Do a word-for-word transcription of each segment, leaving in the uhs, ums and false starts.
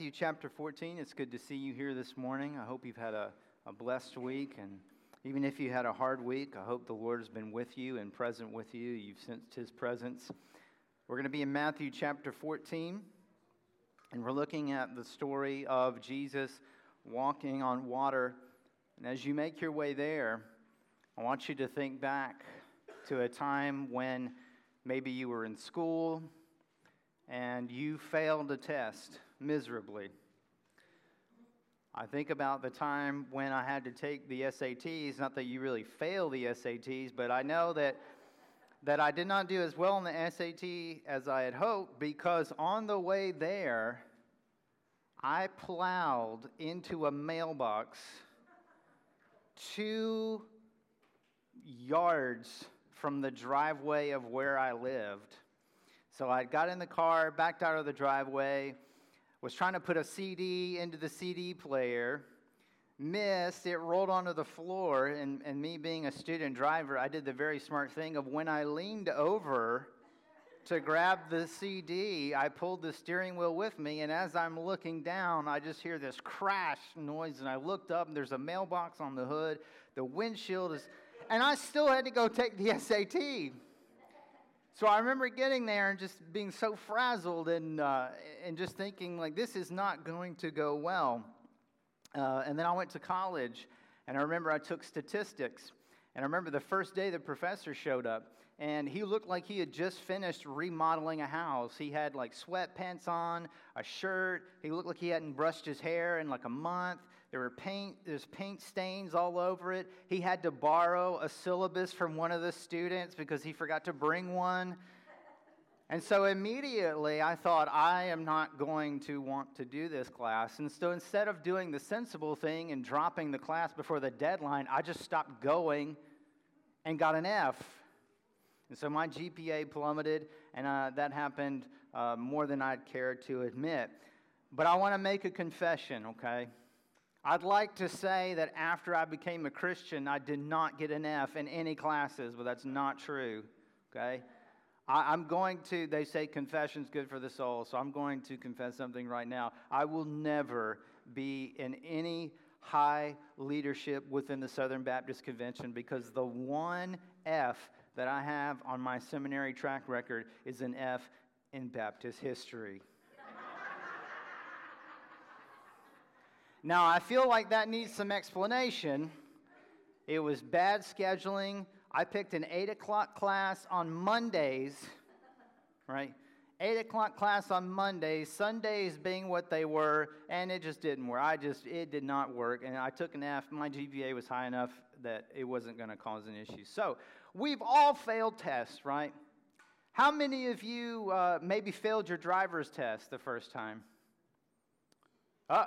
Matthew chapter fourteen. It's good to see you here this morning. I hope you've had a, a blessed week, and even if you had a hard week, I hope the Lord has been with you and present with you. You've sensed His presence. We're going to be in Matthew chapter fourteen, and we're looking at the story of Jesus walking on water. And as you make your way there, I want you to think back to a time when maybe you were in school and you failed a test miserably. I think about the time when I had to take the S A Ts, not that you really fail the S A Ts, but I know that that I did not do as well on the S A T as I had hoped, because on the way there, I plowed into a mailbox two yards from the driveway of where I lived. So I got in the car, backed out of the driveway, was trying to put a C D into the C D player, missed, it rolled onto the floor, and, and me being a student driver, I did the very smart thing of when I leaned over to grab the C D, I pulled the steering wheel with me, and as I'm looking down, I just hear this crash noise, and I looked up, and there's a mailbox on the hood, the windshield is, and I still had to go take the S A T. So I remember getting there and just being so frazzled and uh, and just thinking, like, this is not going to go well. Uh, and then I went to college, and I remember I took statistics. And I remember the first day the professor showed up, and he looked like he had just finished remodeling a house. He had, like, sweatpants on, a shirt. He looked like he hadn't brushed his hair in, like, a month. There were paint, there's paint stains all over it. He had to borrow a syllabus from one of the students because he forgot to bring one. And so immediately I thought, I am not going to want to do this class. And so instead of doing the sensible thing and dropping the class before the deadline, I just stopped going and got an F. And so my G P A plummeted, and uh, that happened uh, more than I'd care to admit. But I want to make a confession, okay? I'd like to say that after I became a Christian, I did not get an F in any classes, but that's not true, okay? I, I'm going to, they say confession's good for the soul, so I'm going to confess something right now. I will never be in any high leadership within the Southern Baptist Convention, because the one F that I have on my seminary track record is an F in Baptist history. Now, I feel like that needs some explanation. It was bad scheduling. I picked an eight o'clock class on Mondays, right? eight o'clock class on Mondays, Sundays being what they were, and it just didn't work. I just, it did not work, and I took an F. My G P A was high enough that it wasn't going to cause an issue. So, we've all failed tests, right? How many of you uh, maybe failed your driver's test the first time? Oh.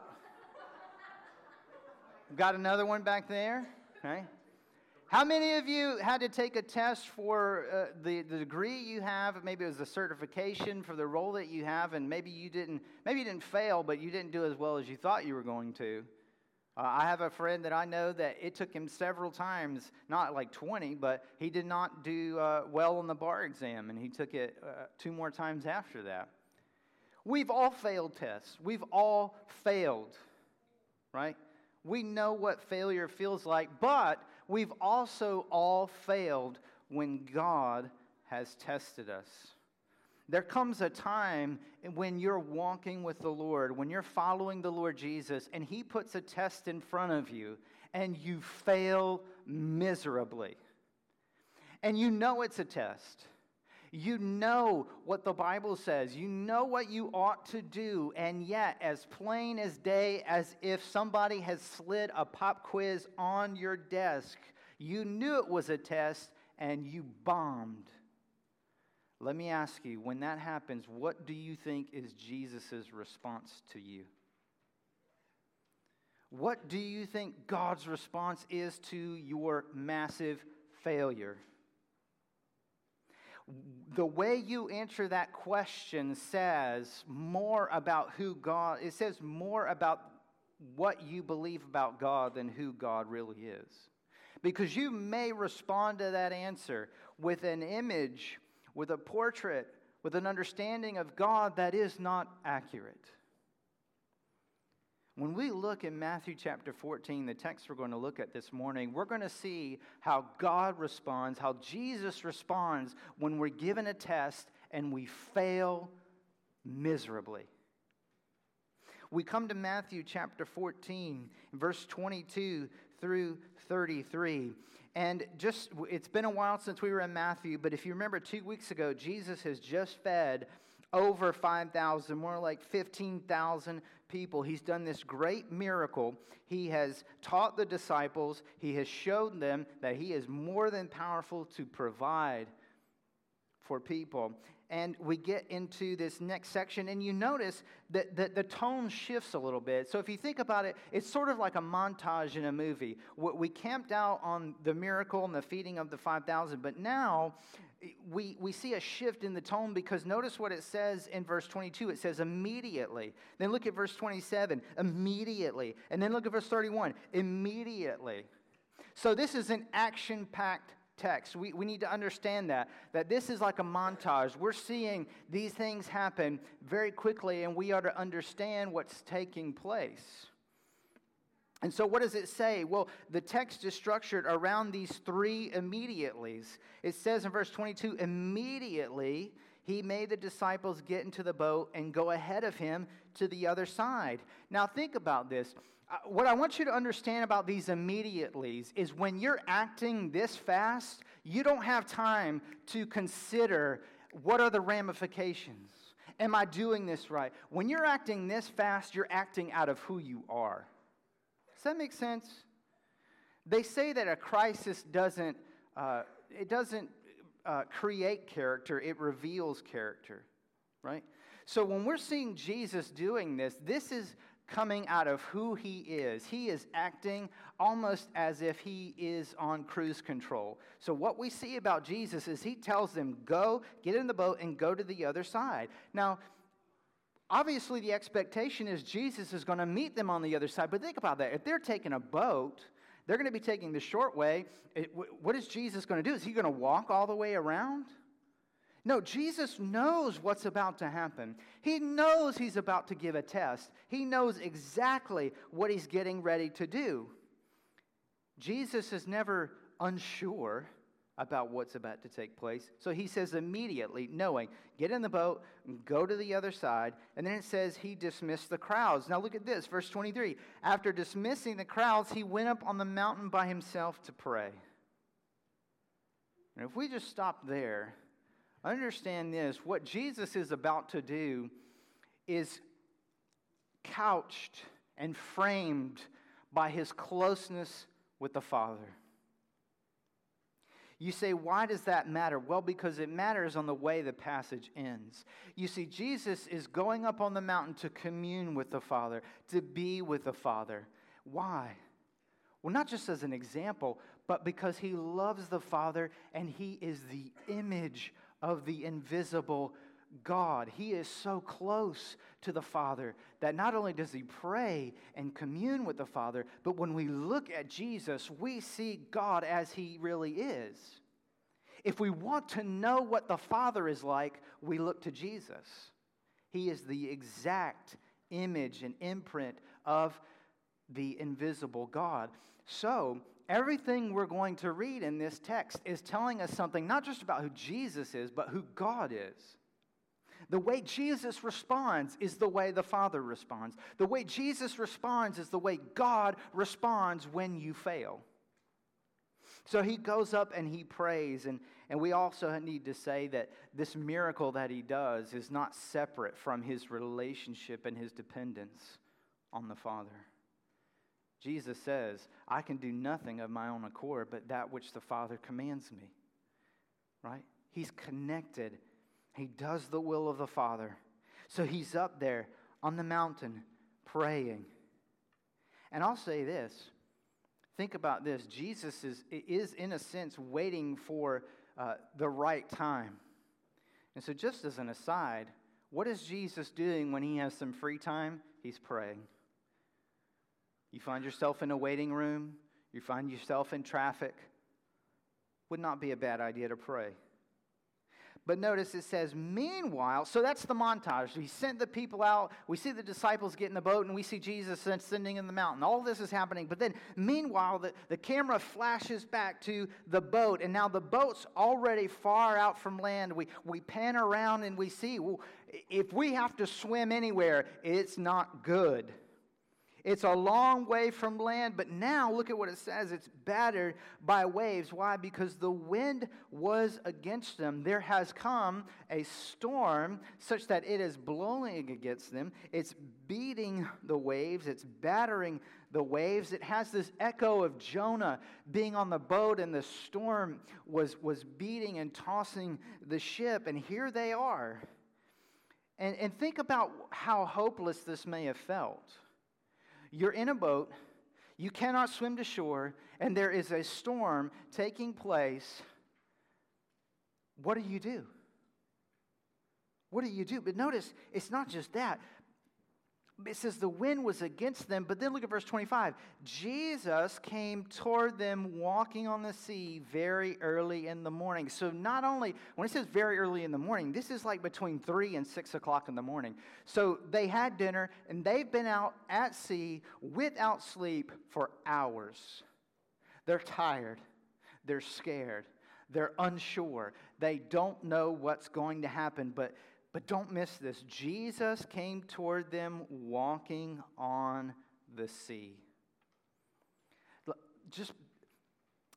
Got another one back there, okay? How many of you had to take a test for uh, the, the degree you have? Maybe it was a certification for the role that you have, and maybe you didn't, maybe you didn't fail, but you didn't do as well as you thought you were going to. Uh, I have a friend that I know that it took him several times, not like twenty, but he did not do uh, well on the bar exam, and he took it uh, two more times after that. We've all failed tests. We've all failed, right? We know what failure feels like, but we've also all failed when God has tested us. There comes a time when you're walking with the Lord, when you're following the Lord Jesus, and He puts a test in front of you, and you fail miserably. And you know it's a test. You know what the Bible says. You know what you ought to do. And yet, as plain as day, as if somebody has slid a pop quiz on your desk, you knew it was a test and you bombed. Let me ask you, when that happens, what do you think is Jesus' response to you? What do you think God's response is to your massive failure? The way you answer that question says more about who God, it says more about what you believe about God than who God really is. Because you may respond to that answer with an image, with a portrait, with an understanding of God that is not accurate. When we look in Matthew chapter fourteen, the text we're going to look at this morning, we're going to see how God responds, how Jesus responds when we're given a test and we fail miserably. We come to Matthew chapter fourteen, verse twenty-two through thirty-three. And just, it's been a while since we were in Matthew, but if you remember two weeks ago, Jesus has just fed over five thousand, more like fifteen thousand people. He's done this great miracle. He has taught the disciples. He has shown them that he is more than powerful to provide for people. And we get into this next section, and you notice that, that the tone shifts a little bit. So if you think about it, it's sort of like a montage in a movie. We camped out on the miracle and the feeding of the five thousand, but now we we see a shift in the tone, because notice what it says in verse twenty-two. It says immediately. Then look at verse twenty-seven, immediately. And then look at verse thirty-one, immediately. So this is an action-packed text. We, we need to understand that, that this is like a montage. We're seeing these things happen very quickly, and we are to understand what's taking place. And so what does it say? Well, the text is structured around these three immediatelys. It says in verse twenty-two, immediately he made the disciples get into the boat and go ahead of him to the other side. Now think about this. What I want you to understand about these immediatelys is when you're acting this fast, you don't have time to consider what are the ramifications. Am I doing this right? When you're acting this fast, you're acting out of who you are. Does that make sense? They say that a crisis doesn't, uh, it doesn't uh, create character, it reveals character, right? So when we're seeing Jesus doing this, this is coming out of who he is. He is acting almost as if he is on cruise control. So what we see about Jesus is he tells them, go, get in the boat, and go to the other side. Now, obviously, the expectation is Jesus is going to meet them on the other side. But think about that. If they're taking a boat, they're going to be taking the short way. What is Jesus going to do? Is he going to walk all the way around? No, Jesus knows what's about to happen. He knows he's about to give a test. He knows exactly what he's getting ready to do. Jesus is never unsure about what's about to take place. So he says immediately, knowing, get in the boat, go to the other side. And then it says he dismissed the crowds. Now look at this, verse twenty-three. After dismissing the crowds, he went up on the mountain by himself to pray. And if we just stop there, understand this, what Jesus is about to do is couched and framed by his closeness with the Father. You say, why does that matter? Well, because it matters on the way the passage ends. You see, Jesus is going up on the mountain to commune with the Father, to be with the Father. Why? Well, not just as an example, but because he loves the Father and he is the image of the invisible God. He is so close to the Father that not only does he pray and commune with the Father, but when we look at Jesus, we see God as he really is. If we want to know what the Father is like, we look to Jesus. He is the exact image and imprint of the invisible God. So, everything we're going to read in this text is telling us something not just about who Jesus is, but who God is. The way Jesus responds is the way the Father responds. The way Jesus responds is the way God responds when you fail. So he goes up and he prays, and, and we also need to say that this miracle that he does is not separate from his relationship and his dependence on the Father. Jesus says, I can do nothing of my own accord but that which the Father commands me, right? He's connected. He does the will of the Father. So he's up there on the mountain praying. And I'll say this. Think about this. Jesus is, is in a sense, waiting for uh, the right time. And so just as an aside, what is Jesus doing when he has some free time? He's praying. You find yourself in a waiting room. You find yourself in traffic. Would not be a bad idea to pray. But notice it says, meanwhile, so that's the montage. He sent the people out. We see the disciples get in the boat, and we see Jesus ascending in the mountain. All this is happening. But then, meanwhile, the, the camera flashes back to the boat. And now the boat's already far out from land. We, we pan around, and we see, well, if we have to swim anywhere, it's not good. It's a long way from land, but now look at what it says. It's battered by waves. Why? Because the wind was against them. There has come a storm such that it is blowing against them. It's beating the waves. It's battering the waves. It has this echo of Jonah being on the boat, and the storm was, was beating and tossing the ship, and here they are. And, and think about how hopeless this may have felt. You're in a boat, you cannot swim to shore, and there is a storm taking place. What do you do? What do you do? But notice, it's not just that. It says the wind was against them, but then look at verse twenty-five. Jesus came toward them walking on the sea very early in the morning. So not only, when it says very early in the morning, this is like between three and six o'clock in the morning. So they had dinner, and they've been out at sea without sleep for hours. They're tired. They're scared. They're unsure. They don't know what's going to happen, but But don't miss this. Jesus came toward them walking on the sea. Just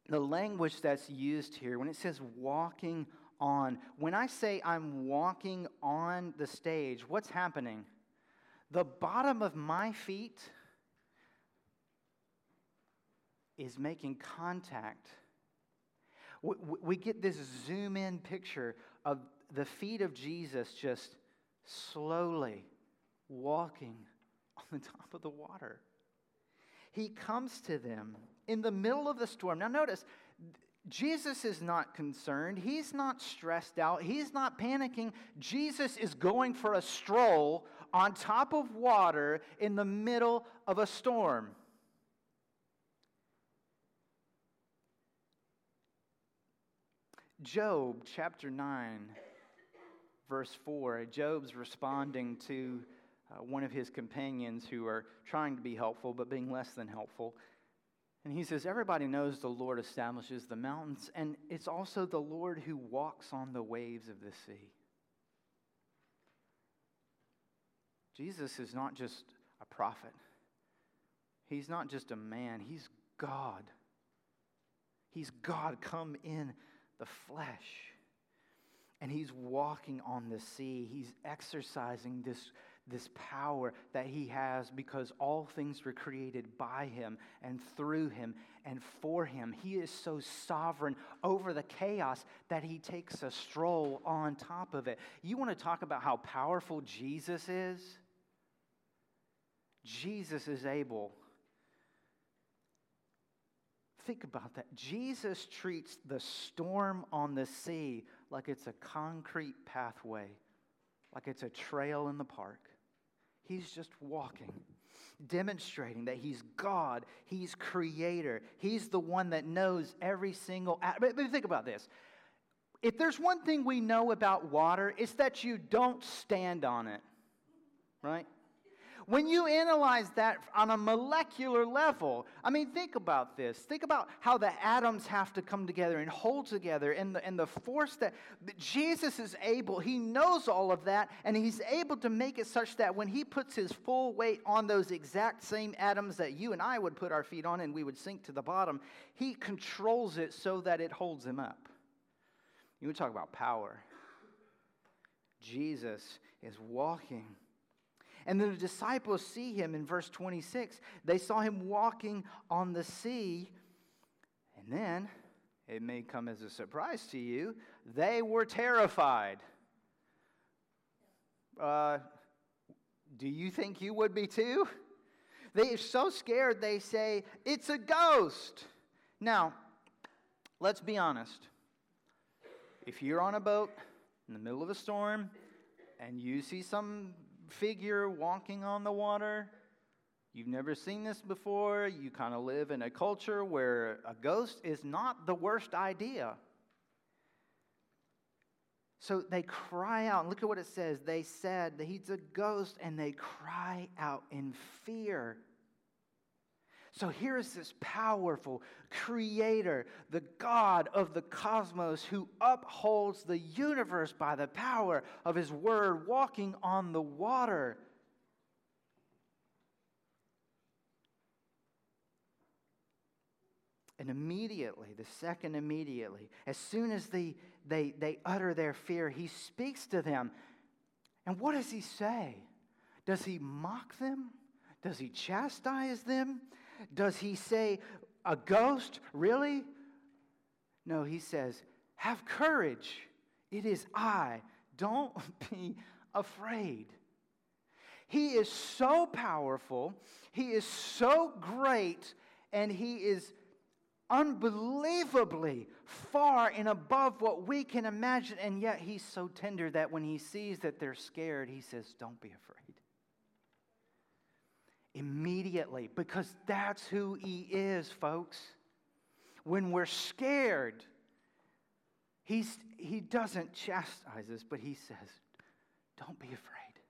the language that's used here, when it says walking on, when I say I'm walking on the stage, what's happening? The bottom of my feet is making contact. We, we get this zoom in picture of the feet of Jesus just slowly walking on the top of the water. He comes to them in the middle of the storm. Now notice, Jesus is not concerned. He's not stressed out. He's not panicking. Jesus is going for a stroll on top of water in the middle of a storm. Job chapter nine. Verse four, Job's responding to uh, one of his companions who are trying to be helpful but being less than helpful. And he says, everybody knows the Lord establishes the mountains, and it's also the Lord who walks on the waves of the sea. Jesus is not just a prophet. He's not just a man. He's God. He's God come in the flesh. And he's walking on the sea. He's exercising this, this power that he has because all things were created by him and through him and for him. He is so sovereign over the chaos that he takes a stroll on top of it. You want to talk about how powerful Jesus is? Jesus is able. Think about that. Jesus treats the storm on the sea like it's a concrete pathway, like it's a trail in the park. He's just walking, demonstrating that he's God, he's creator, he's the one that knows every single... But think about this. If there's one thing we know about water, it's that you don't stand on it, right? When you analyze that on a molecular level, I mean, think about this. Think about how the atoms have to come together and hold together, and the, and the force that, that Jesus is able. He knows all of that, and he's able to make it such that when he puts his full weight on those exact same atoms that you and I would put our feet on and we would sink to the bottom, he controls it so that it holds him up. You would talk about power. Jesus is walking. And then the disciples see him in verse twenty-six. They saw him walking on the sea. And then, it may come as a surprise to you, they were terrified. Uh, do you think you would be too? They are so scared they say, it's a ghost. Now, let's be honest. If you're on a boat in the middle of a storm and you see some figure walking on the water, you've never seen this before, you kind of live in a culture where a ghost is not the worst idea. So they cry out, and look at what it says. They said, he's a ghost, and they cry out in fear. So here is this powerful creator, the God of the cosmos, who upholds the universe by the power of his word, walking on the water. And immediately, the second immediately, as soon as the, they, they utter their fear, he speaks to them. And what does he say? Does he mock them? Does he chastise them? Does he say, a ghost? Really? No, he says, have courage. It is I. Don't be afraid. He is so powerful. He is so great. And he is unbelievably far and above what we can imagine. And yet he's so tender that when he sees that they're scared, he says, don't be afraid. Immediately, because that's who he is, folks. When we're scared, he's, he doesn't chastise us, but he says, don't be afraid.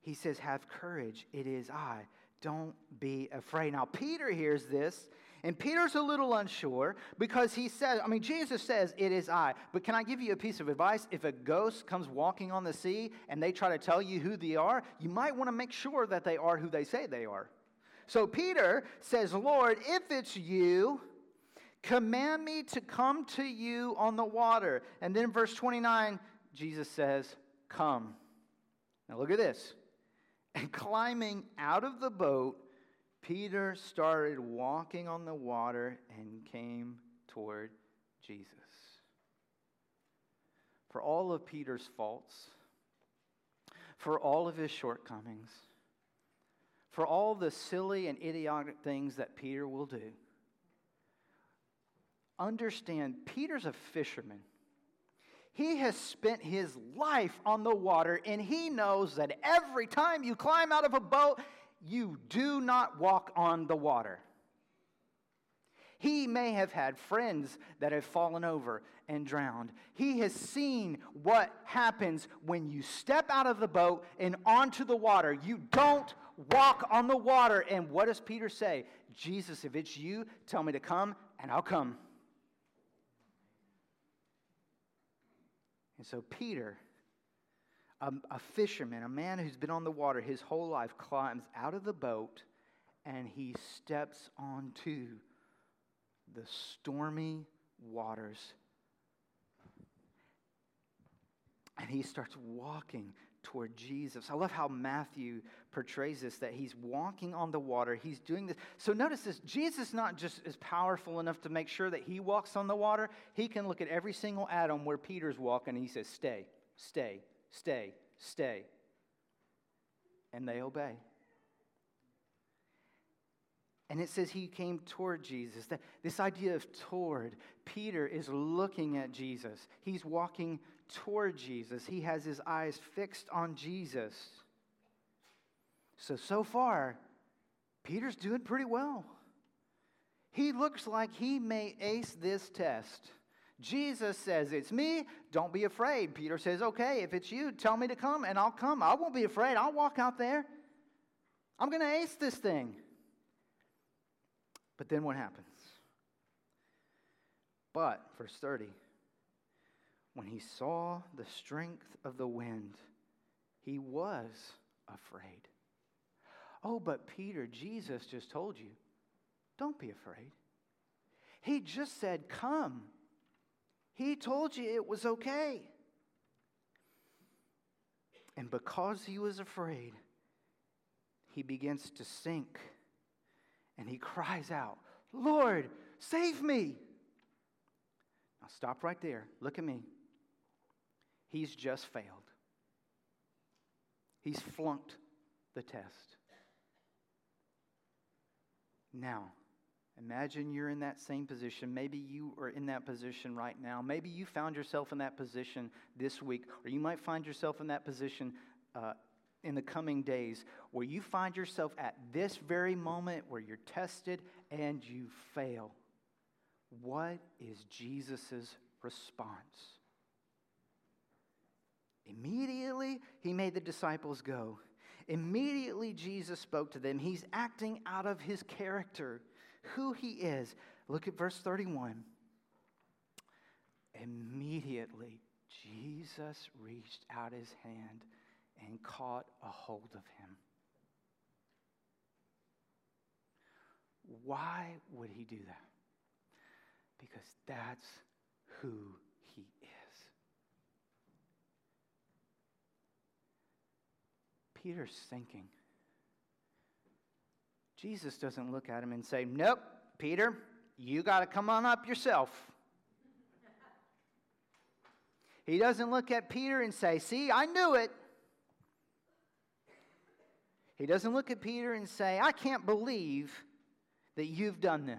He says, have courage, it is I. Don't be afraid. Now, Peter hears this, and Peter's a little unsure because he says, I mean, Jesus says, it is I. But can I give you a piece of advice? If a ghost comes walking on the sea and they try to tell you who they are, you might want to make sure that they are who they say they are. So Peter says, Lord, if it's you, command me to come to you on the water. And then verse twenty-nine, Jesus says, come. Now look at this. And climbing out of the boat, Peter started walking on the water and came toward Jesus. For all of Peter's faults, for all of his shortcomings, for all the silly and idiotic things that Peter will do, understand Peter's a fisherman. He has spent his life on the water, and he knows that every time you climb out of a boat, you do not walk on the water. He may have had friends that have fallen over and drowned. He has seen what happens when you step out of the boat and onto the water. You don't walk on the water. And what does Peter say? Jesus, if it's you, tell me to come, and I'll come. And so Peter, a, a fisherman, a man who's been on the water his whole life, climbs out of the boat and he steps onto the stormy waters. And he starts walking toward Jesus. I love how Matthew portrays this, that he's walking on the water. He's doing this. So notice this. Jesus not just is powerful enough to make sure that he walks on the water. He can look at every single atom where Peter's walking, and he says, stay, stay, stay, stay. And they obey. And it says he came toward Jesus. This idea of toward, Peter is looking at Jesus. He's walking toward Jesus. He has his eyes fixed on Jesus. So, so far, Peter's doing pretty well. He looks like he may ace this test. Jesus says, it's me, don't be afraid. Peter says, okay, if it's you, tell me to come and I'll come. I won't be afraid. I'll walk out there. I'm going to ace this thing. But then what happens? But, verse thirty, when he saw the strength of the wind, he was afraid. Oh, but Peter, Jesus just told you, don't be afraid. He just said, come. He told you it was okay. And because he was afraid, he begins to sink. And he cries out, Lord, save me. Now stop right there. Look at me. He's just failed. He's flunked the test. Now, imagine you're in that same position. Maybe you are in that position right now. Maybe you found yourself in that position this week, or you might find yourself in that position uh in the coming days, where you find yourself at this very moment where you're tested and you fail. What is Jesus' response. Immediately, he made the disciples go. Immediately, Jesus spoke to them. He's acting out of his character, who he is. Look at verse thirty-one. Immediately, Jesus reached out his hand and caught a hold of him. Why would he do that? Because that's who he is. Peter's thinking. Jesus doesn't look at him and say, nope, Peter, you got to come on up yourself. He doesn't look at Peter and say, see, I knew it. He doesn't look at Peter and say, I can't believe that you've done this.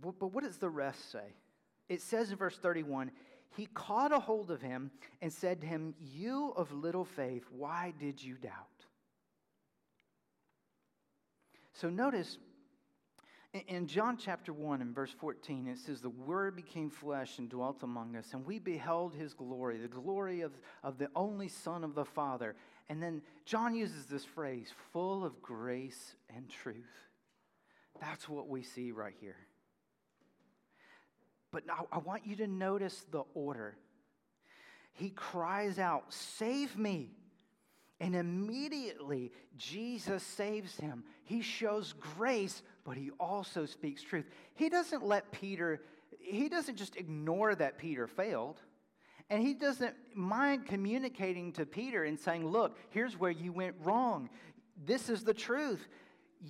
But what does the rest say? It says in verse thirty-one, he caught a hold of him and said to him, you of little faith, why did you doubt? So notice in John chapter one and verse fourteen, it says, the Word became flesh and dwelt among us, and we beheld his glory, the glory of, of the only Son of the Father. And then John uses this phrase, full of grace and truth. That's what we see right here. But now I want you to notice the order. He cries out, save me. And immediately Jesus saves him. He shows grace, but he also speaks truth. He doesn't let Peter, he doesn't just ignore that Peter failed. And he doesn't mind communicating to Peter and saying, look, here's where you went wrong. This is the truth.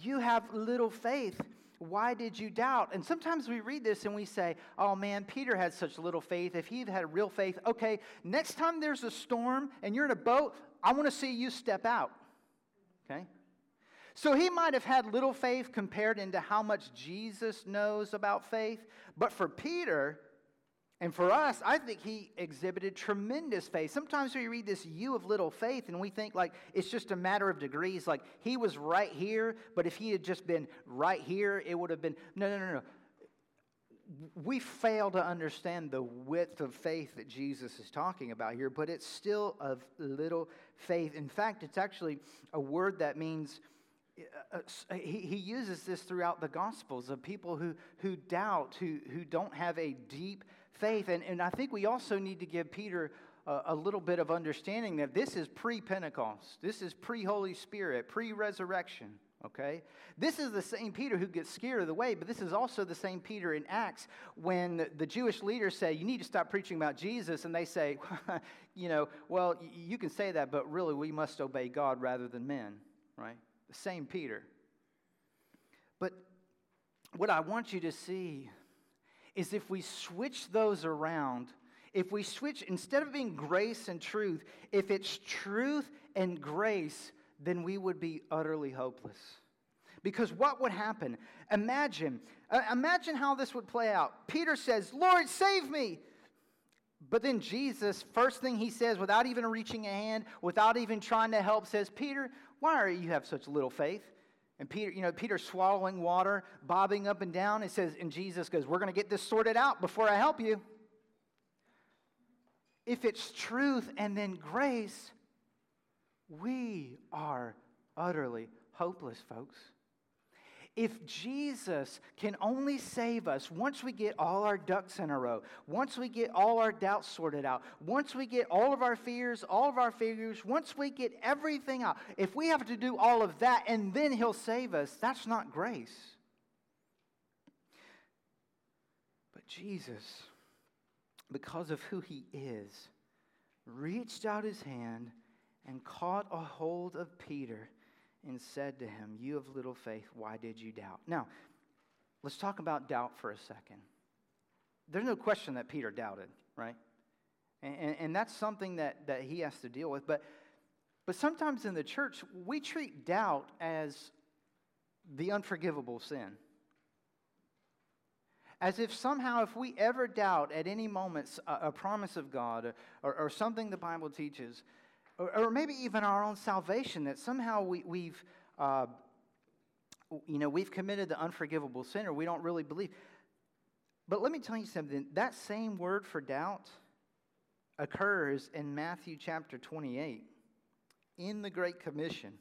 You have little faith. Why did you doubt? And sometimes we read this and we say, oh man, Peter had such little faith. If he'd had real faith, okay, next time there's a storm and you're in a boat, I want to see you step out. Okay? So he might have had little faith compared into how much Jesus knows about faith. But for Peter and for us, I think he exhibited tremendous faith. Sometimes we read this you of little faith and we think like it's just a matter of degrees. Like he was right here, but if he had just been right here, it would have been. No, no, no, no. We fail to understand the width of faith that Jesus is talking about here, but it's still of little faith. In fact, it's actually a word that means uh, he, he uses this throughout the Gospels of people who, who doubt, who, who don't have a deep faith. And, and I think we also need to give Peter a, a little bit of understanding that this is pre-Pentecost. This is pre-Holy Spirit, pre-resurrection. Okay, this is the same Peter who gets scared of the way, but this is also the same Peter in Acts when the, the Jewish leaders say, you need to stop preaching about Jesus. And they say, you know, well, you can say that, but really we must obey God rather than men, right? The same Peter. But what I want you to see is if we switch those around, if we switch, instead of being grace and truth, if it's truth and grace, then we would be utterly hopeless. Because what would happen? Imagine, uh, imagine how this would play out. Peter says, Lord, save me. But then Jesus, first thing he says, without even reaching a hand, without even trying to help, says, Peter, why are you have such little faith? And Peter, you know, Peter swallowing water, bobbing up and down. It says, and Jesus goes, we're going to get this sorted out before I help you. If it's truth and then grace, we are utterly hopeless, folks. If Jesus can only save us once we get all our ducks in a row, once we get all our doubts sorted out, once we get all of our fears, all of our figures, once we get everything out, if we have to do all of that and then he'll save us, that's not grace. But Jesus, because of who he is, reached out his hand and caught a hold of Peter and said to him, you of little faith, why did you doubt? Now, let's talk about doubt for a second. There's no question that Peter doubted, right? And, and, and that's something that, that he has to deal with. But, but sometimes in the church, we treat doubt as the unforgivable sin. As if somehow if we ever doubt at any moment a, a promise of God or, or, or something the Bible teaches, Or, or maybe even our own salvation, that somehow we, we've uh, you know, we've committed the unforgivable sin, or we don't really believe. But let me tell you something. That same word for doubt occurs in Matthew chapter twenty-eight, in the Great Commission,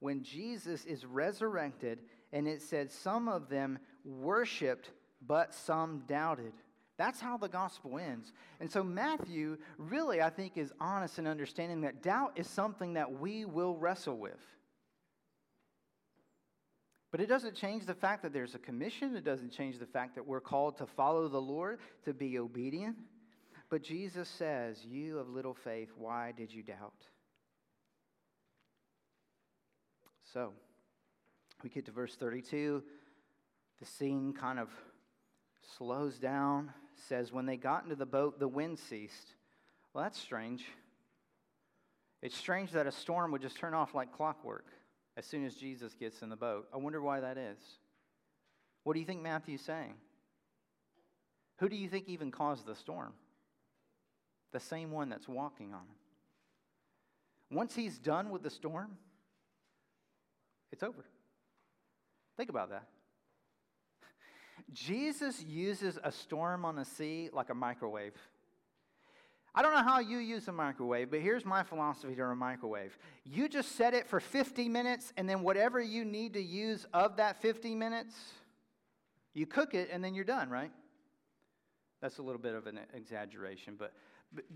when Jesus is resurrected, and it said some of them worshipped, but some doubted. That's how the gospel ends. And so Matthew really, I think, is honest in understanding that doubt is something that we will wrestle with. But it doesn't change the fact that there's a commission. It doesn't change the fact that we're called to follow the Lord, to be obedient. But Jesus says, "You of little faith, why did you doubt?" So, we get to verse thirty-two. The scene kind of slows down. Says, when they got into the boat, the wind ceased. Well, that's strange. It's strange that a storm would just turn off like clockwork as soon as Jesus gets in the boat. I wonder why that is. What do you think Matthew's saying? Who do you think even caused the storm? The same one that's walking on him. Once he's done with the storm, it's over. Think about that. Jesus uses a storm on the sea like a microwave. I don't know how you use a microwave, but here's my philosophy to a microwave. You just set it for fifty minutes, and then whatever you need to use of that fifty minutes, you cook it, and then you're done, right? That's a little bit of an exaggeration, but...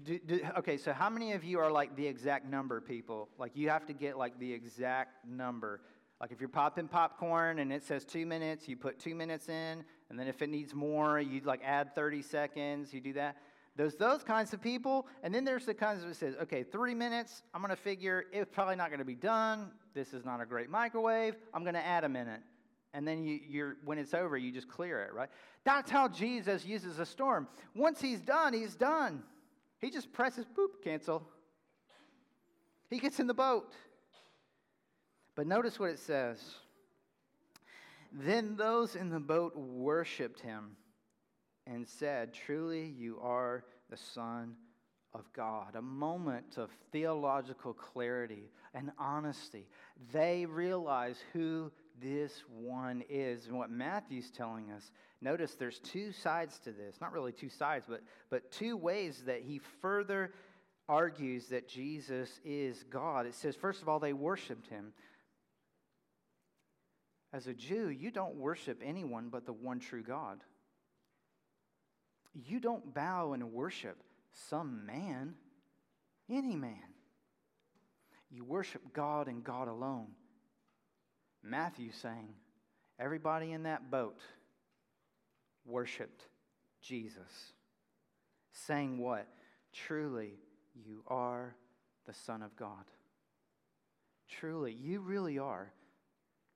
Do, do, okay, so how many of you are like the exact number people? Like you have to get like the exact number. Like if you're popping popcorn and it says two minutes, you put two minutes in, and then if it needs more, you like add thirty seconds, you do that. There's those kinds of people, and then there's the kinds that says, okay, three minutes, I'm going to figure it's probably not going to be done. This is not a great microwave. I'm going to add a minute. And then you, you're when it's over, you just clear it, right? That's how Jesus uses a storm. Once he's done, he's done. He just presses, boop, cancel. He gets in the boat. But notice what it says. Then those in the boat worshipped him and said, "Truly you are the Son of God." A moment of theological clarity and honesty. They realize who this one is. And what Matthew's telling us, notice there's two sides to this. Not really two sides, but, but two ways that he further argues that Jesus is God. It says, first of all, they worshiped him. As a Jew, you don't worship anyone but the one true God. You don't bow and worship some man, any man. You worship God and God alone. Matthew saying, everybody in that boat worshipped Jesus, saying what? Truly, you are the Son of God. Truly, you really are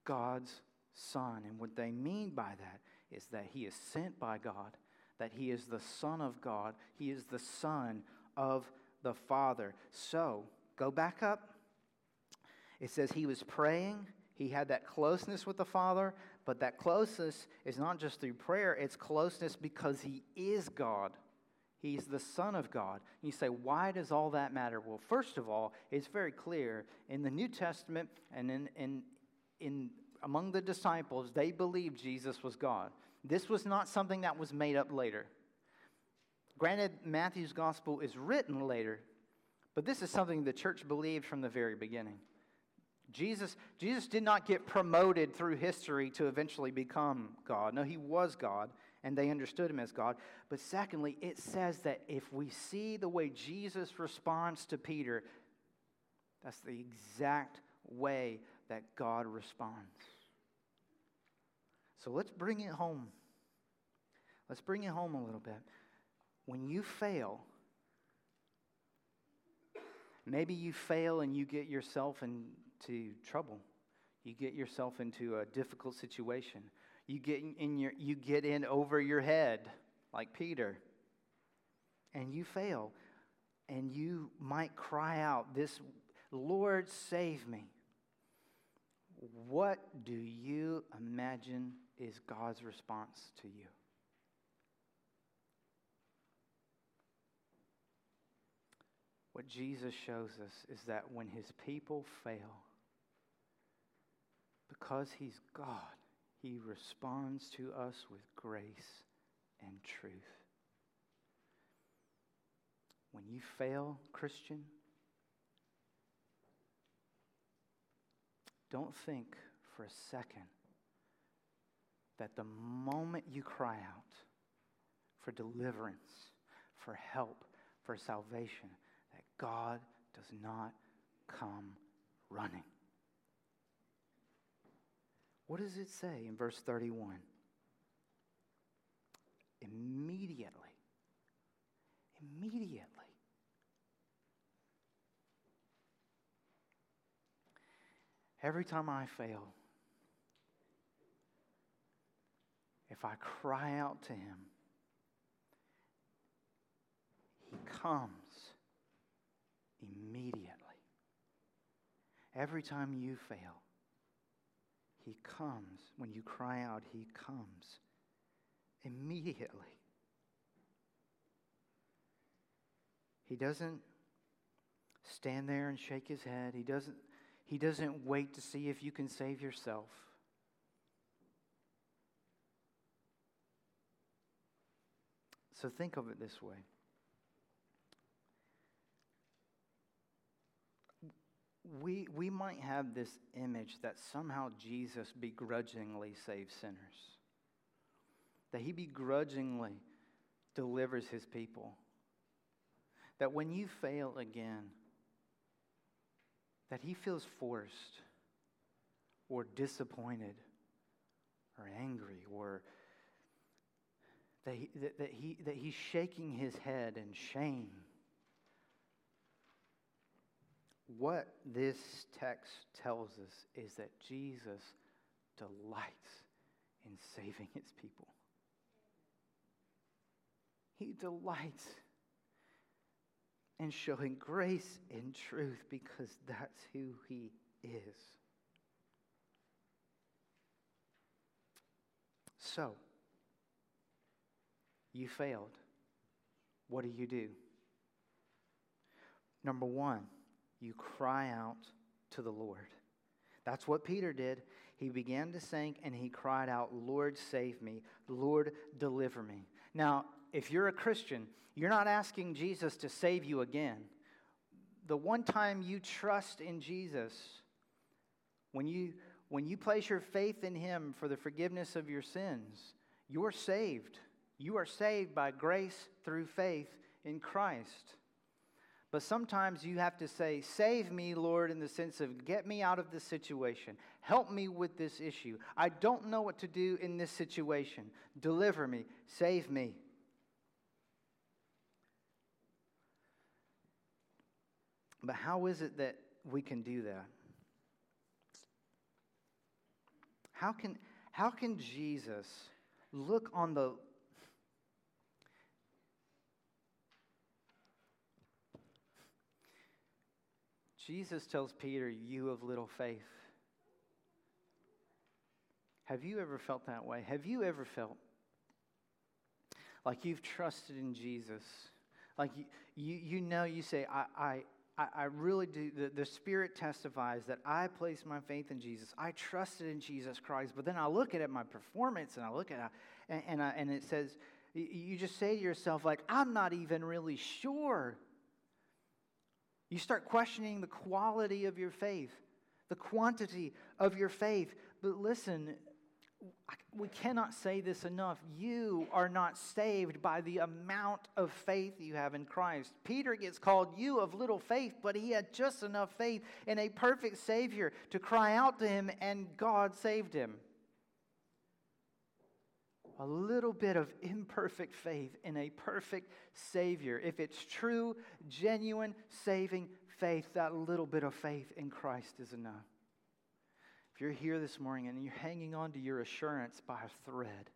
God's Son. And what they mean by that is that he is sent by God, that he is the Son of God, he is the Son of the Father. So, go back up. It says he was praying. He had that closeness with the Father, but that closeness is not just through prayer. It's closeness because he is God. He's the Son of God. And you say, why does all that matter? Well, first of all, it's very clear in the New Testament and in, in, in among the disciples, they believed Jesus was God. This was not something that was made up later. Granted, Matthew's gospel is written later, but this is something the church believed from the very beginning. Jesus, Jesus did not get promoted through history to eventually become God. No, he was God, and they understood him as God. But secondly, it says that if we see the way Jesus responds to Peter, that's the exact way that God responds. So let's bring it home. Let's bring it home a little bit. When you fail, maybe you fail and you get yourself in to trouble. You get yourself into a difficult situation. You get in your, you get in over your head, like Peter. And you fail. And you might cry out, "This, Lord, save me." What do you imagine is God's response to you? What Jesus shows us is that when his people fail, because he's God, he responds to us with grace and truth. When you fail, Christian, don't think for a second that the moment you cry out for deliverance, for help, for salvation, that God does not come running. What does it say in verse thirty-one? Immediately, immediately. Every time I fail, if I cry out to him, he comes immediately. Every time you fail, he comes. When you cry out, he comes immediately. He doesn't stand there and shake his head. He doesn't, he doesn't wait to see if you can save yourself. So think of it this way. We we might have this image that somehow Jesus begrudgingly saves sinners, that he begrudgingly delivers his people, that when you fail again, that he feels forced or disappointed or angry, or that he, that, that he that he's shaking his head in shame. What this text tells us is that Jesus delights in saving his people. He delights in showing grace and truth because that's who he is. So, you failed. What do you do? Number one, you cry out to the Lord. That's what Peter did. He began to sink and he cried out, Lord, save me. Lord, deliver me. Now, if you're a Christian, you're not asking Jesus to save you again. The one time you trust in Jesus, when you, when you place your faith in him for the forgiveness of your sins, you're saved. You are saved by grace through faith in Christ. But sometimes you have to say, save me, Lord, in the sense of get me out of this situation. Help me with this issue. I don't know what to do in this situation. Deliver me. Save me. But how is it that we can do that? How can, how can Jesus look on the Jesus tells Peter, you of little faith. Have you ever felt that way? Have you ever felt like you've trusted in Jesus? Like you you, you know, you say, I, I, I really do. The, the Spirit testifies that I place my faith in Jesus. I trusted in Jesus Christ. But then I look at it, my performance, and I look at it, and, and, I, and it says, you just say to yourself, like, I'm not even really sure. You start questioning the quality of your faith, the quantity of your faith. But listen, we cannot say this enough. You are not saved by the amount of faith you have in Christ. Peter gets called you of little faith, but he had just enough faith in a perfect Savior to cry out to him, and God saved him. A little bit of imperfect faith in a perfect Savior. If it's true, genuine, saving faith, that little bit of faith in Christ is enough. If you're here this morning and you're hanging on to your assurance by a thread,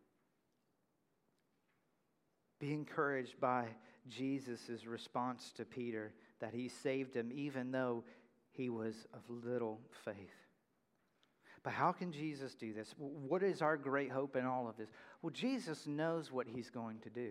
be encouraged by Jesus' response to Peter that he saved him even though he was of little faith. But how can Jesus do this? What is our great hope in all of this? Well, Jesus knows what he's going to do.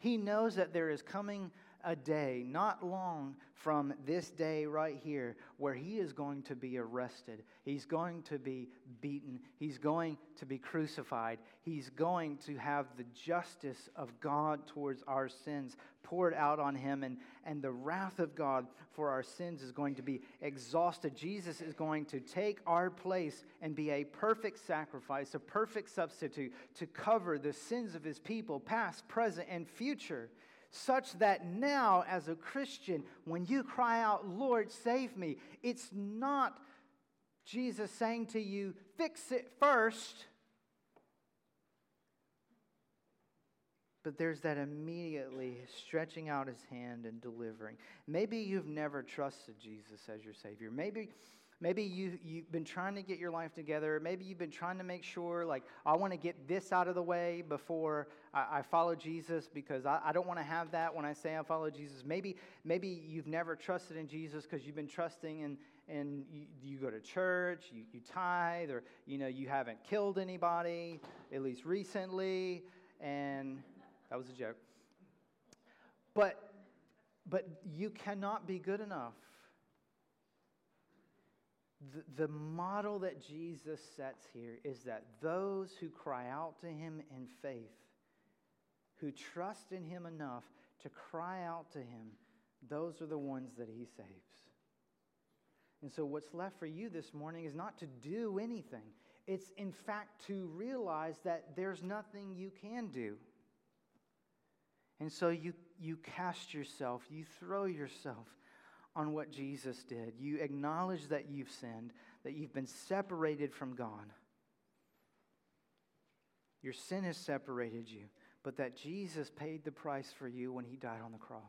He knows that there is coming a day, not long from this day right here, where he is going to be arrested. He's going to be beaten. He's going to be crucified. He's going to have the justice of God towards our sins poured out on him, and, and the wrath of God for our sins is going to be exhausted. Jesus is going to take our place and be a perfect sacrifice, a perfect substitute to cover the sins of his people, past, present, and future, such that now, as a Christian, when you cry out, "Lord, save me," it's not Jesus saying to you, "Fix it first," but there's that immediately stretching out his hand and delivering. Maybe you've never trusted Jesus as your Savior. Maybe Maybe you, you've been trying to get your life together. Maybe you've been trying to make sure, like, I want to get this out of the way before I, I follow Jesus, because I, I don't want to have that when I say I follow Jesus. Maybe maybe you've never trusted in Jesus because you've been trusting in, and you, you go to church, you, you tithe, or, you know, you haven't killed anybody, at least recently. And that was a joke. But but you cannot be good enough. The model that Jesus sets here is that those who cry out to him in faith, who trust in him enough to cry out to him, those are the ones that he saves. And so what's left for you this morning is not to do anything. It's, in fact, to realize that there's nothing you can do. And so you, you cast yourself, you throw yourself on what Jesus did. You acknowledge that you've sinned, that you've been separated from God. Your sin has separated you, but that Jesus paid the price for you when he died on the cross.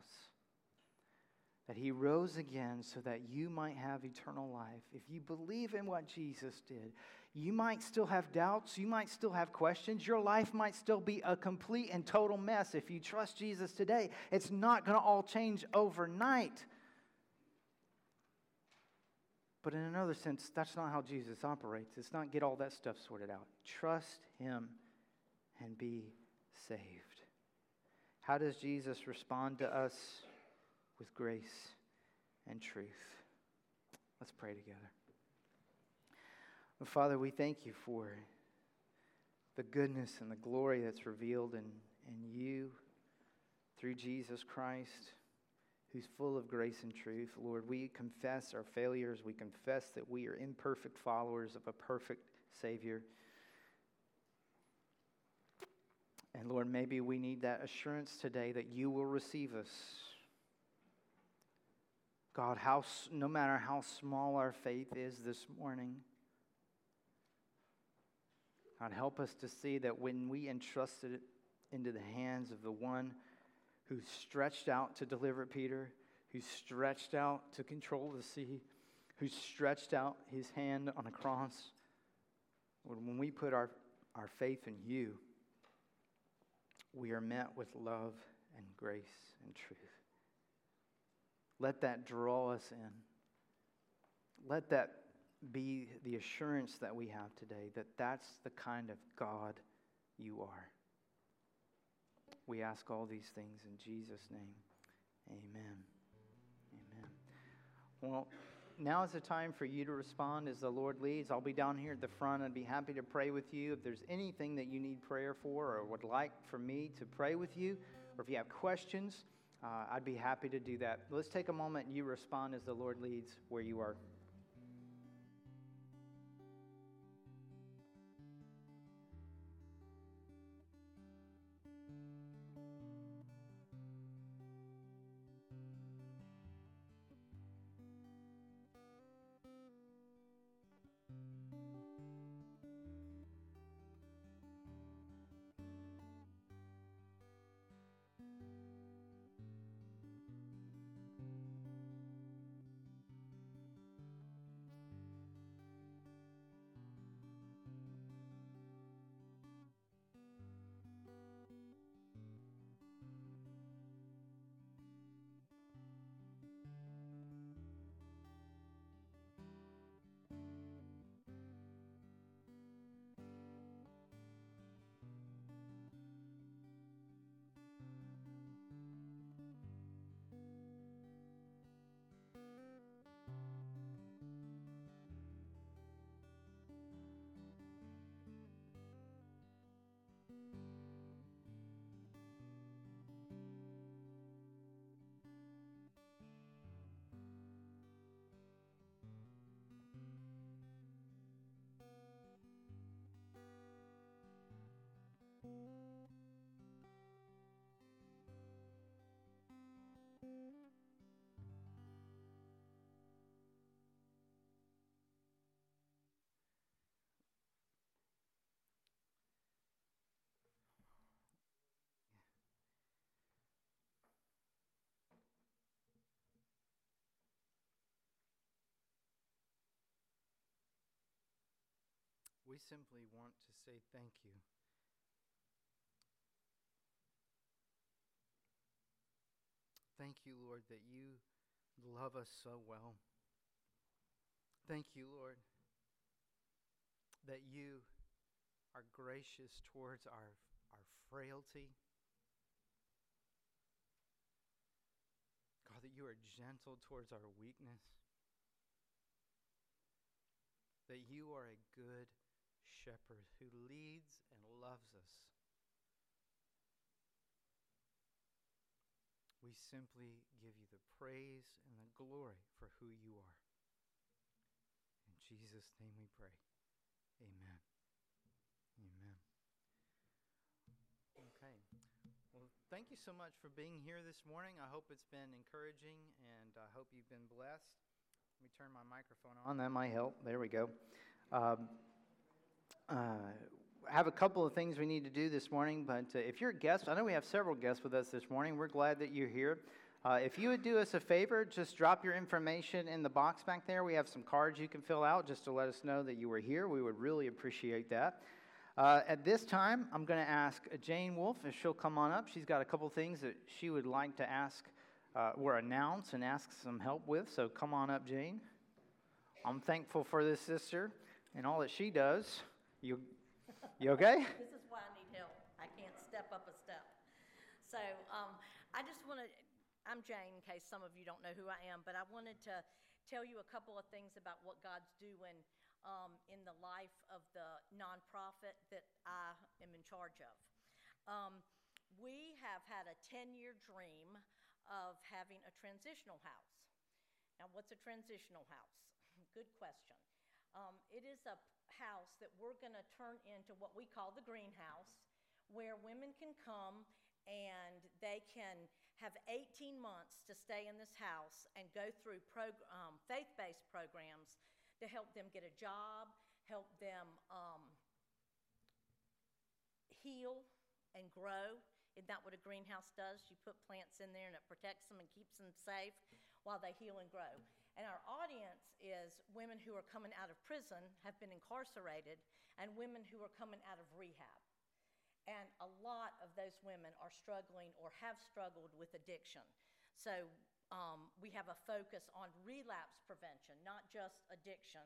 That he rose again so that you might have eternal life. If you believe in what Jesus did, you might still have doubts, you might still have questions, your life might still be a complete and total mess. If you trust Jesus today, it's not going to all change overnight. But in another sense, that's not how Jesus operates. It's not get all that stuff sorted out. Trust him and be saved. How does Jesus respond to us? With grace and truth. Let's pray together. Father, we thank you for the goodness and the glory that's revealed in, in you through Jesus Christ, who's full of grace and truth. Lord, we confess our failures. We confess that we are imperfect followers of a perfect Savior. And Lord, maybe we need that assurance today that you will receive us. God, how, no matter how small our faith is this morning, God, help us to see that when we entrusted it into the hands of the one who stretched out to deliver Peter, who stretched out to control the sea, who stretched out his hand on a cross. When we put our, our faith in you, we are met with love and grace and truth. Let that draw us in. Let that be the assurance that we have today, that that's the kind of God you are. We ask all these things in Jesus' name. Amen. Amen. Well, now is the time for you to respond as the Lord leads. I'll be down here at the front. I'd be happy to pray with you. If there's anything that you need prayer for or would like for me to pray with you, or if you have questions, uh, I'd be happy to do that. Let's take a moment and you respond as the Lord leads where you are. We simply want to say thank you. Thank you, Lord, that you love us so well. Thank you, Lord, that you are gracious towards our, our frailty. God, that you are gentle towards our weakness. That you are a good shepherd who leads and loves us. We simply give you the praise and the glory for who you are. In Jesus' name we pray. Amen. Amen. Okay. Well, thank you so much for being here this morning. I hope it's been encouraging, and I hope you've been blessed. Let me turn my microphone on. That might help. There we go. Um, uh, I have a couple of things we need to do this morning, but uh, if you're a guest, I know we have several guests with us this morning. We're glad that you're here. Uh, if you would do us a favor, just drop your information in the box back there. We have some cards you can fill out just to let us know that you were here. We would really appreciate that. Uh, at this time, I'm going to ask Jane Wolf if she'll come on up. She's got a couple things that she would like to ask uh, or announce and ask some help with. So come on up, Jane. I'm thankful for this sister and all that she does. You, you okay? This is why I need help. I can't step up a step. So um, I just want to... I'm Jane, in case some of you don't know who I am, but I wanted to tell you a couple of things about what God's doing um, in the life of the nonprofit that I am in charge of. Um, we have had a ten-year dream of having a transitional house. Now, what's a transitional house? Good question. Um, it is a house that we're going to turn into what we call the greenhouse, where women can come and they can have eighteen months to stay in this house and go through prog- um, faith-based programs to help them get a job, help them um, heal and grow. Isn't that what a greenhouse does? You put plants in there and it protects them and keeps them safe while they heal and grow. And our audience is women who are coming out of prison, have been incarcerated, and women who are coming out of rehab. And a lot of those women are struggling or have struggled with addiction. So um, we have a focus on relapse prevention, not just addiction,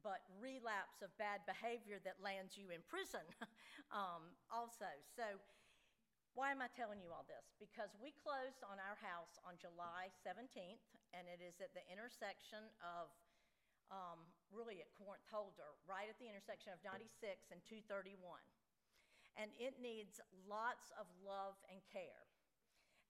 but relapse of bad behavior that lands you in prison um, also. So why am I telling you all this? Because we closed on our house on July seventeenth, and it is at the intersection of um, really at Corinth Holder, right at the intersection of ninety-six and two thirty-one. And it needs lots of love and care.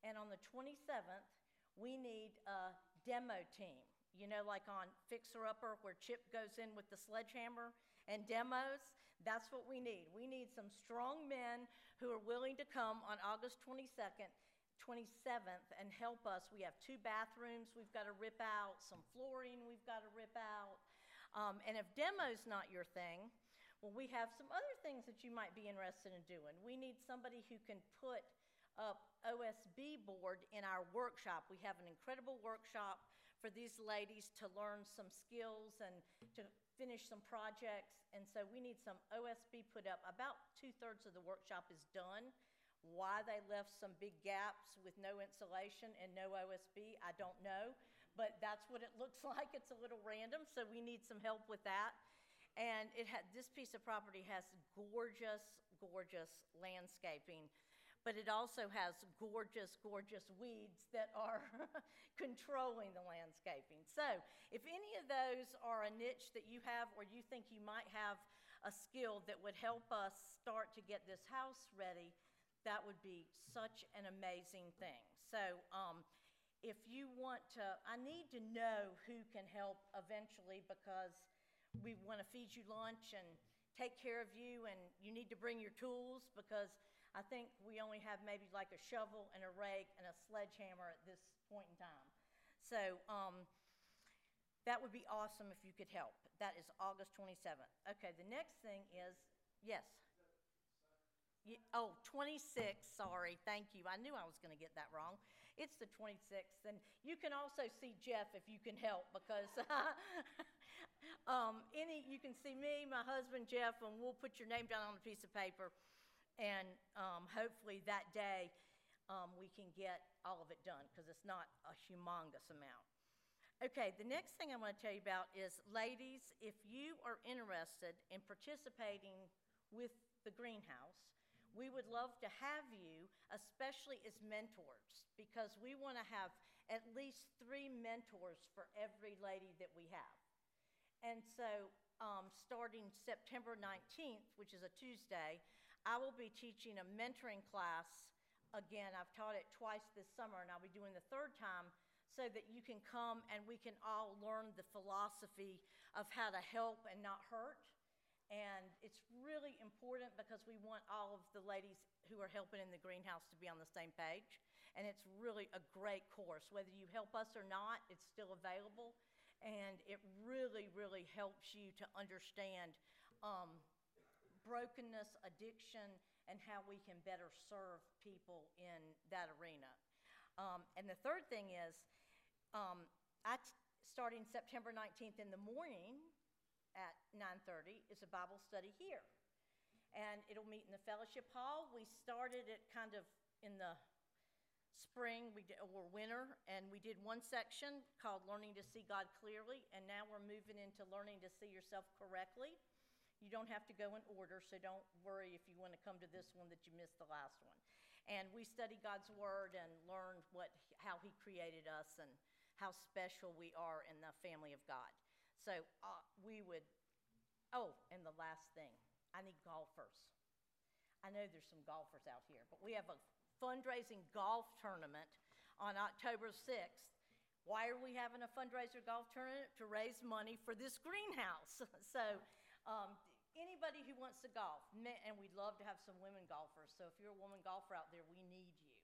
And on the twenty-seventh, we need a demo team. You know, like on Fixer Upper, where Chip goes in with the sledgehammer and demos? That's what we need. We need some strong men who are willing to come on August twenty-second, twenty-seventh and help us. We have two bathrooms we've got to rip out, some flooring we've got to rip out. Um, and if demo's not your thing, well, we have some other things that you might be interested in doing. We need somebody who can put up O S B board in our workshop. We have an incredible workshop for these ladies to learn some skills and to finish some projects. And so we need some O S B put up. About two-thirds of the workshop is done. Why they left some big gaps with no insulation and no O S B, I don't know. But that's what it looks like. It's a little random, so we need some help with that. And it had, this piece of property has gorgeous, gorgeous landscaping, but it also has gorgeous, gorgeous weeds that are controlling the landscaping. So if any of those are a niche that you have or you think you might have a skill that would help us start to get this house ready, that would be such an amazing thing. So um, if you want to, I need to know who can help eventually, because we want to feed you lunch and take care of you, and you need to bring your tools, because I think we only have maybe like a shovel and a rake and a sledgehammer at this point in time. So um, that would be awesome if you could help. That is August twenty-seventh. Okay, the next thing is, yes. You, oh, twenty-six, sorry, thank you. I knew I was going to get that wrong. It's the twenty-sixth, and you can also see Jeff if you can help, because um, any you can see me, my husband, Jeff, and we'll put your name down on a piece of paper, and um, hopefully that day um, we can get all of it done, because it's not a humongous amount. Okay, the next thing I want to tell you about is, ladies, if you are interested in participating with the greenhouse, we would love to have you, especially as mentors, because we want to have at least three mentors for every lady that we have. And so um, starting September nineteenth, which is a Tuesday, I will be teaching a mentoring class. Again, I've taught it twice this summer, and I'll be doing the third time, so that you can come and we can all learn the philosophy of how to help and not hurt. And it's really important, because we want all of the ladies who are helping in the greenhouse to be on the same page. And it's really a great course. Whether you help us or not, it's still available. And it really, really helps you to understand um, brokenness, addiction, and how we can better serve people in that arena. Um, and the third thing is, um, I t- starting September nineteenth in the morning, at nine thirty, is a Bible study here, and it'll meet in the fellowship hall. We started it kind of in the spring we did, or winter, and we did one section called Learning to See God Clearly, and now we're moving into Learning to See Yourself Correctly. You don't have to go in order, so don't worry if you want to come to this one that you missed the last one. And we study God's Word and learn what, how He created us and how special we are in the family of God. So uh, we would, oh, and the last thing, I need golfers. I know there's some golfers out here, but we have a fundraising golf tournament on October sixth. Why are we having a fundraiser golf tournament? To raise money for this greenhouse. So um, anybody who wants to golf, and we'd love to have some women golfers, so if you're a woman golfer out there, we need you.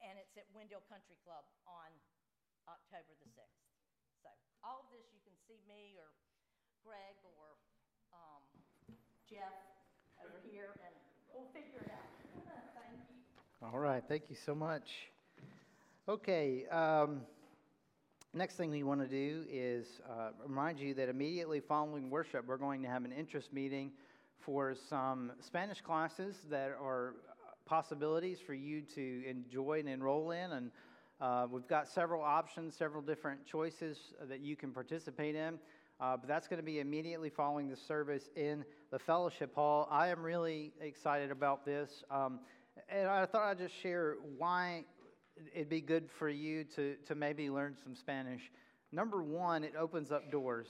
And it's at Wendell Country Club on October the sixth. So all of this, you can see me or Greg or um, Jeff over here, and we'll figure it out. Thank you. All right. Thank you so much. Okay. Um, next thing we want to do is uh, remind you that immediately following worship, we're going to have an interest meeting for some Spanish classes that are possibilities for you to enjoy and enroll in, and Uh, we've got several options, several different choices that you can participate in, uh, but that's going to be immediately following the service in the fellowship hall. I am really excited about this, um, and I thought I'd just share why it'd be good for you to, to maybe learn some Spanish. Number one, it opens up doors.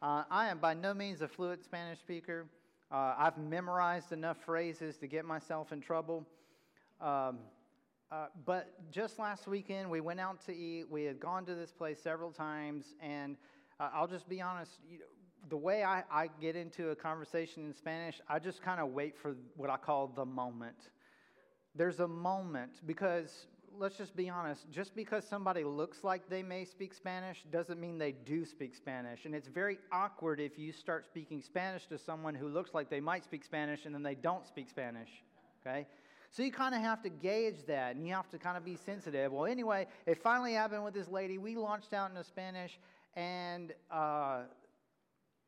Uh, I am by no means a fluent Spanish speaker. Uh, I've memorized enough phrases to get myself in trouble. Um Uh, but just last weekend, we went out to eat. We had gone to this place several times, and uh, I'll just be honest, you know, the way I, I get into a conversation in Spanish, I just kind of wait for what I call the moment. There's a moment, because let's just be honest, just because somebody looks like they may speak Spanish doesn't mean they do speak Spanish, and it's very awkward if you start speaking Spanish to someone who looks like they might speak Spanish and then they don't speak Spanish, okay? So you kind of have to gauge that, and you have to kind of be sensitive. Well, anyway, it finally happened with this lady. We launched out into Spanish, and uh,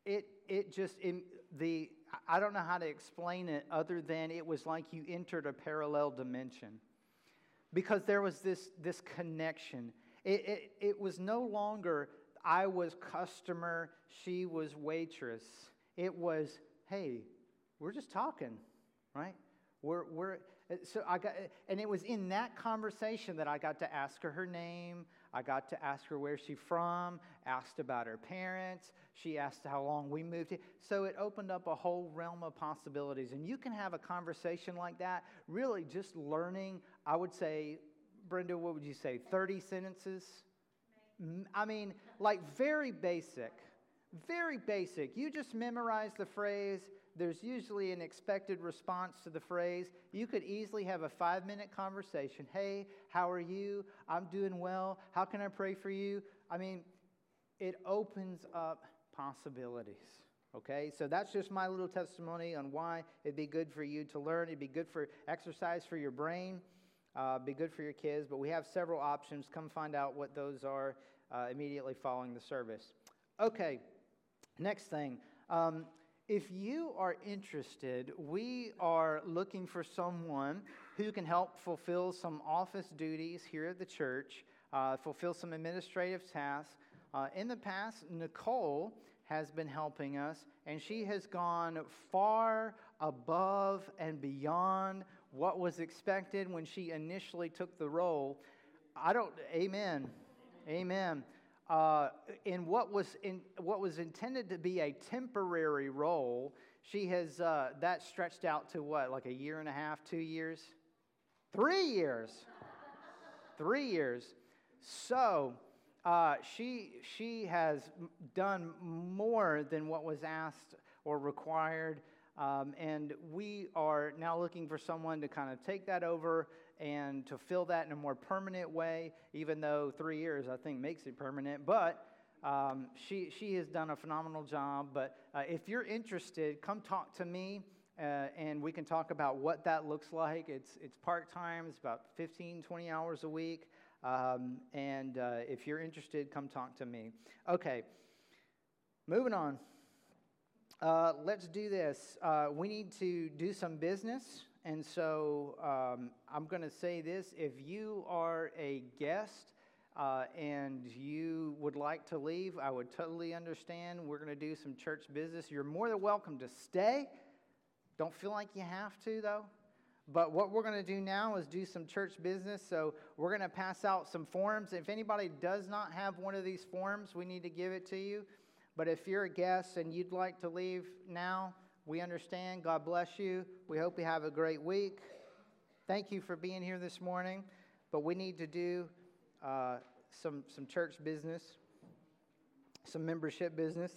it it just it, the I don't know how to explain it other than it was like you entered a parallel dimension, because there was this this connection. It it, it was no longer I was customer, she was waitress. It was, hey, we're just talking, right? We're, we're, so I got, and it was in that conversation that I got to ask her her name. I got to ask her where she's from, asked about her parents. She asked how long we moved here. So it opened up a whole realm of possibilities. And you can have a conversation like that, really just learning, I would say, Brenda, what would you say, thirty sentences? I mean, like very basic, very basic. You just memorize the phrase. There's usually an expected response to the phrase. You could easily have a five-minute conversation. Hey, how are you? I'm doing well. How can I pray for you? I mean, it opens up possibilities, okay? So that's just my little testimony on why it'd be good for you to learn. It'd be good for exercise for your brain. Uh, be good for your kids, but we have several options. Come find out what those are uh, immediately following the service. Okay, next thing. Um, if you are interested, we are looking for someone who can help fulfill some office duties here at the church, uh, fulfill some administrative tasks. Uh, in the past, Nicole has been helping us, and she has gone far above and beyond what was expected when she initially took the role. I don't, amen, amen. Uh, in what was in what was intended to be a temporary role, she has, uh, that stretched out to what, like a year and a half, two years? Three years. Three years. So, uh, she, she has done more than what was asked or required. Um, and we are now looking for someone to kind of take that over and to fill that in a more permanent way, even though three years, I think, makes it permanent. But um, she she has done a phenomenal job. But uh, if you're interested, come talk to me, uh, and we can talk about what that looks like. It's it's part-time. It's about fifteen, twenty hours a week. Um, and uh, if you're interested, come talk to me. Okay, moving on. Uh, let's do this. Uh, we need to do some business, and so um, I'm going to say this. If you are a guest uh, and you would like to leave, I would totally understand. We're going to do some church business. You're more than welcome to stay. Don't feel like you have to, though. But what we're going to do now is do some church business, so we're going to pass out some forms. If anybody does not have one of these forms, we need to give it to you. But if you're a guest and you'd like to leave now, we understand. God bless you. We hope you have a great week. Thank you for being here this morning. But we need to do uh, some some church business, some membership business.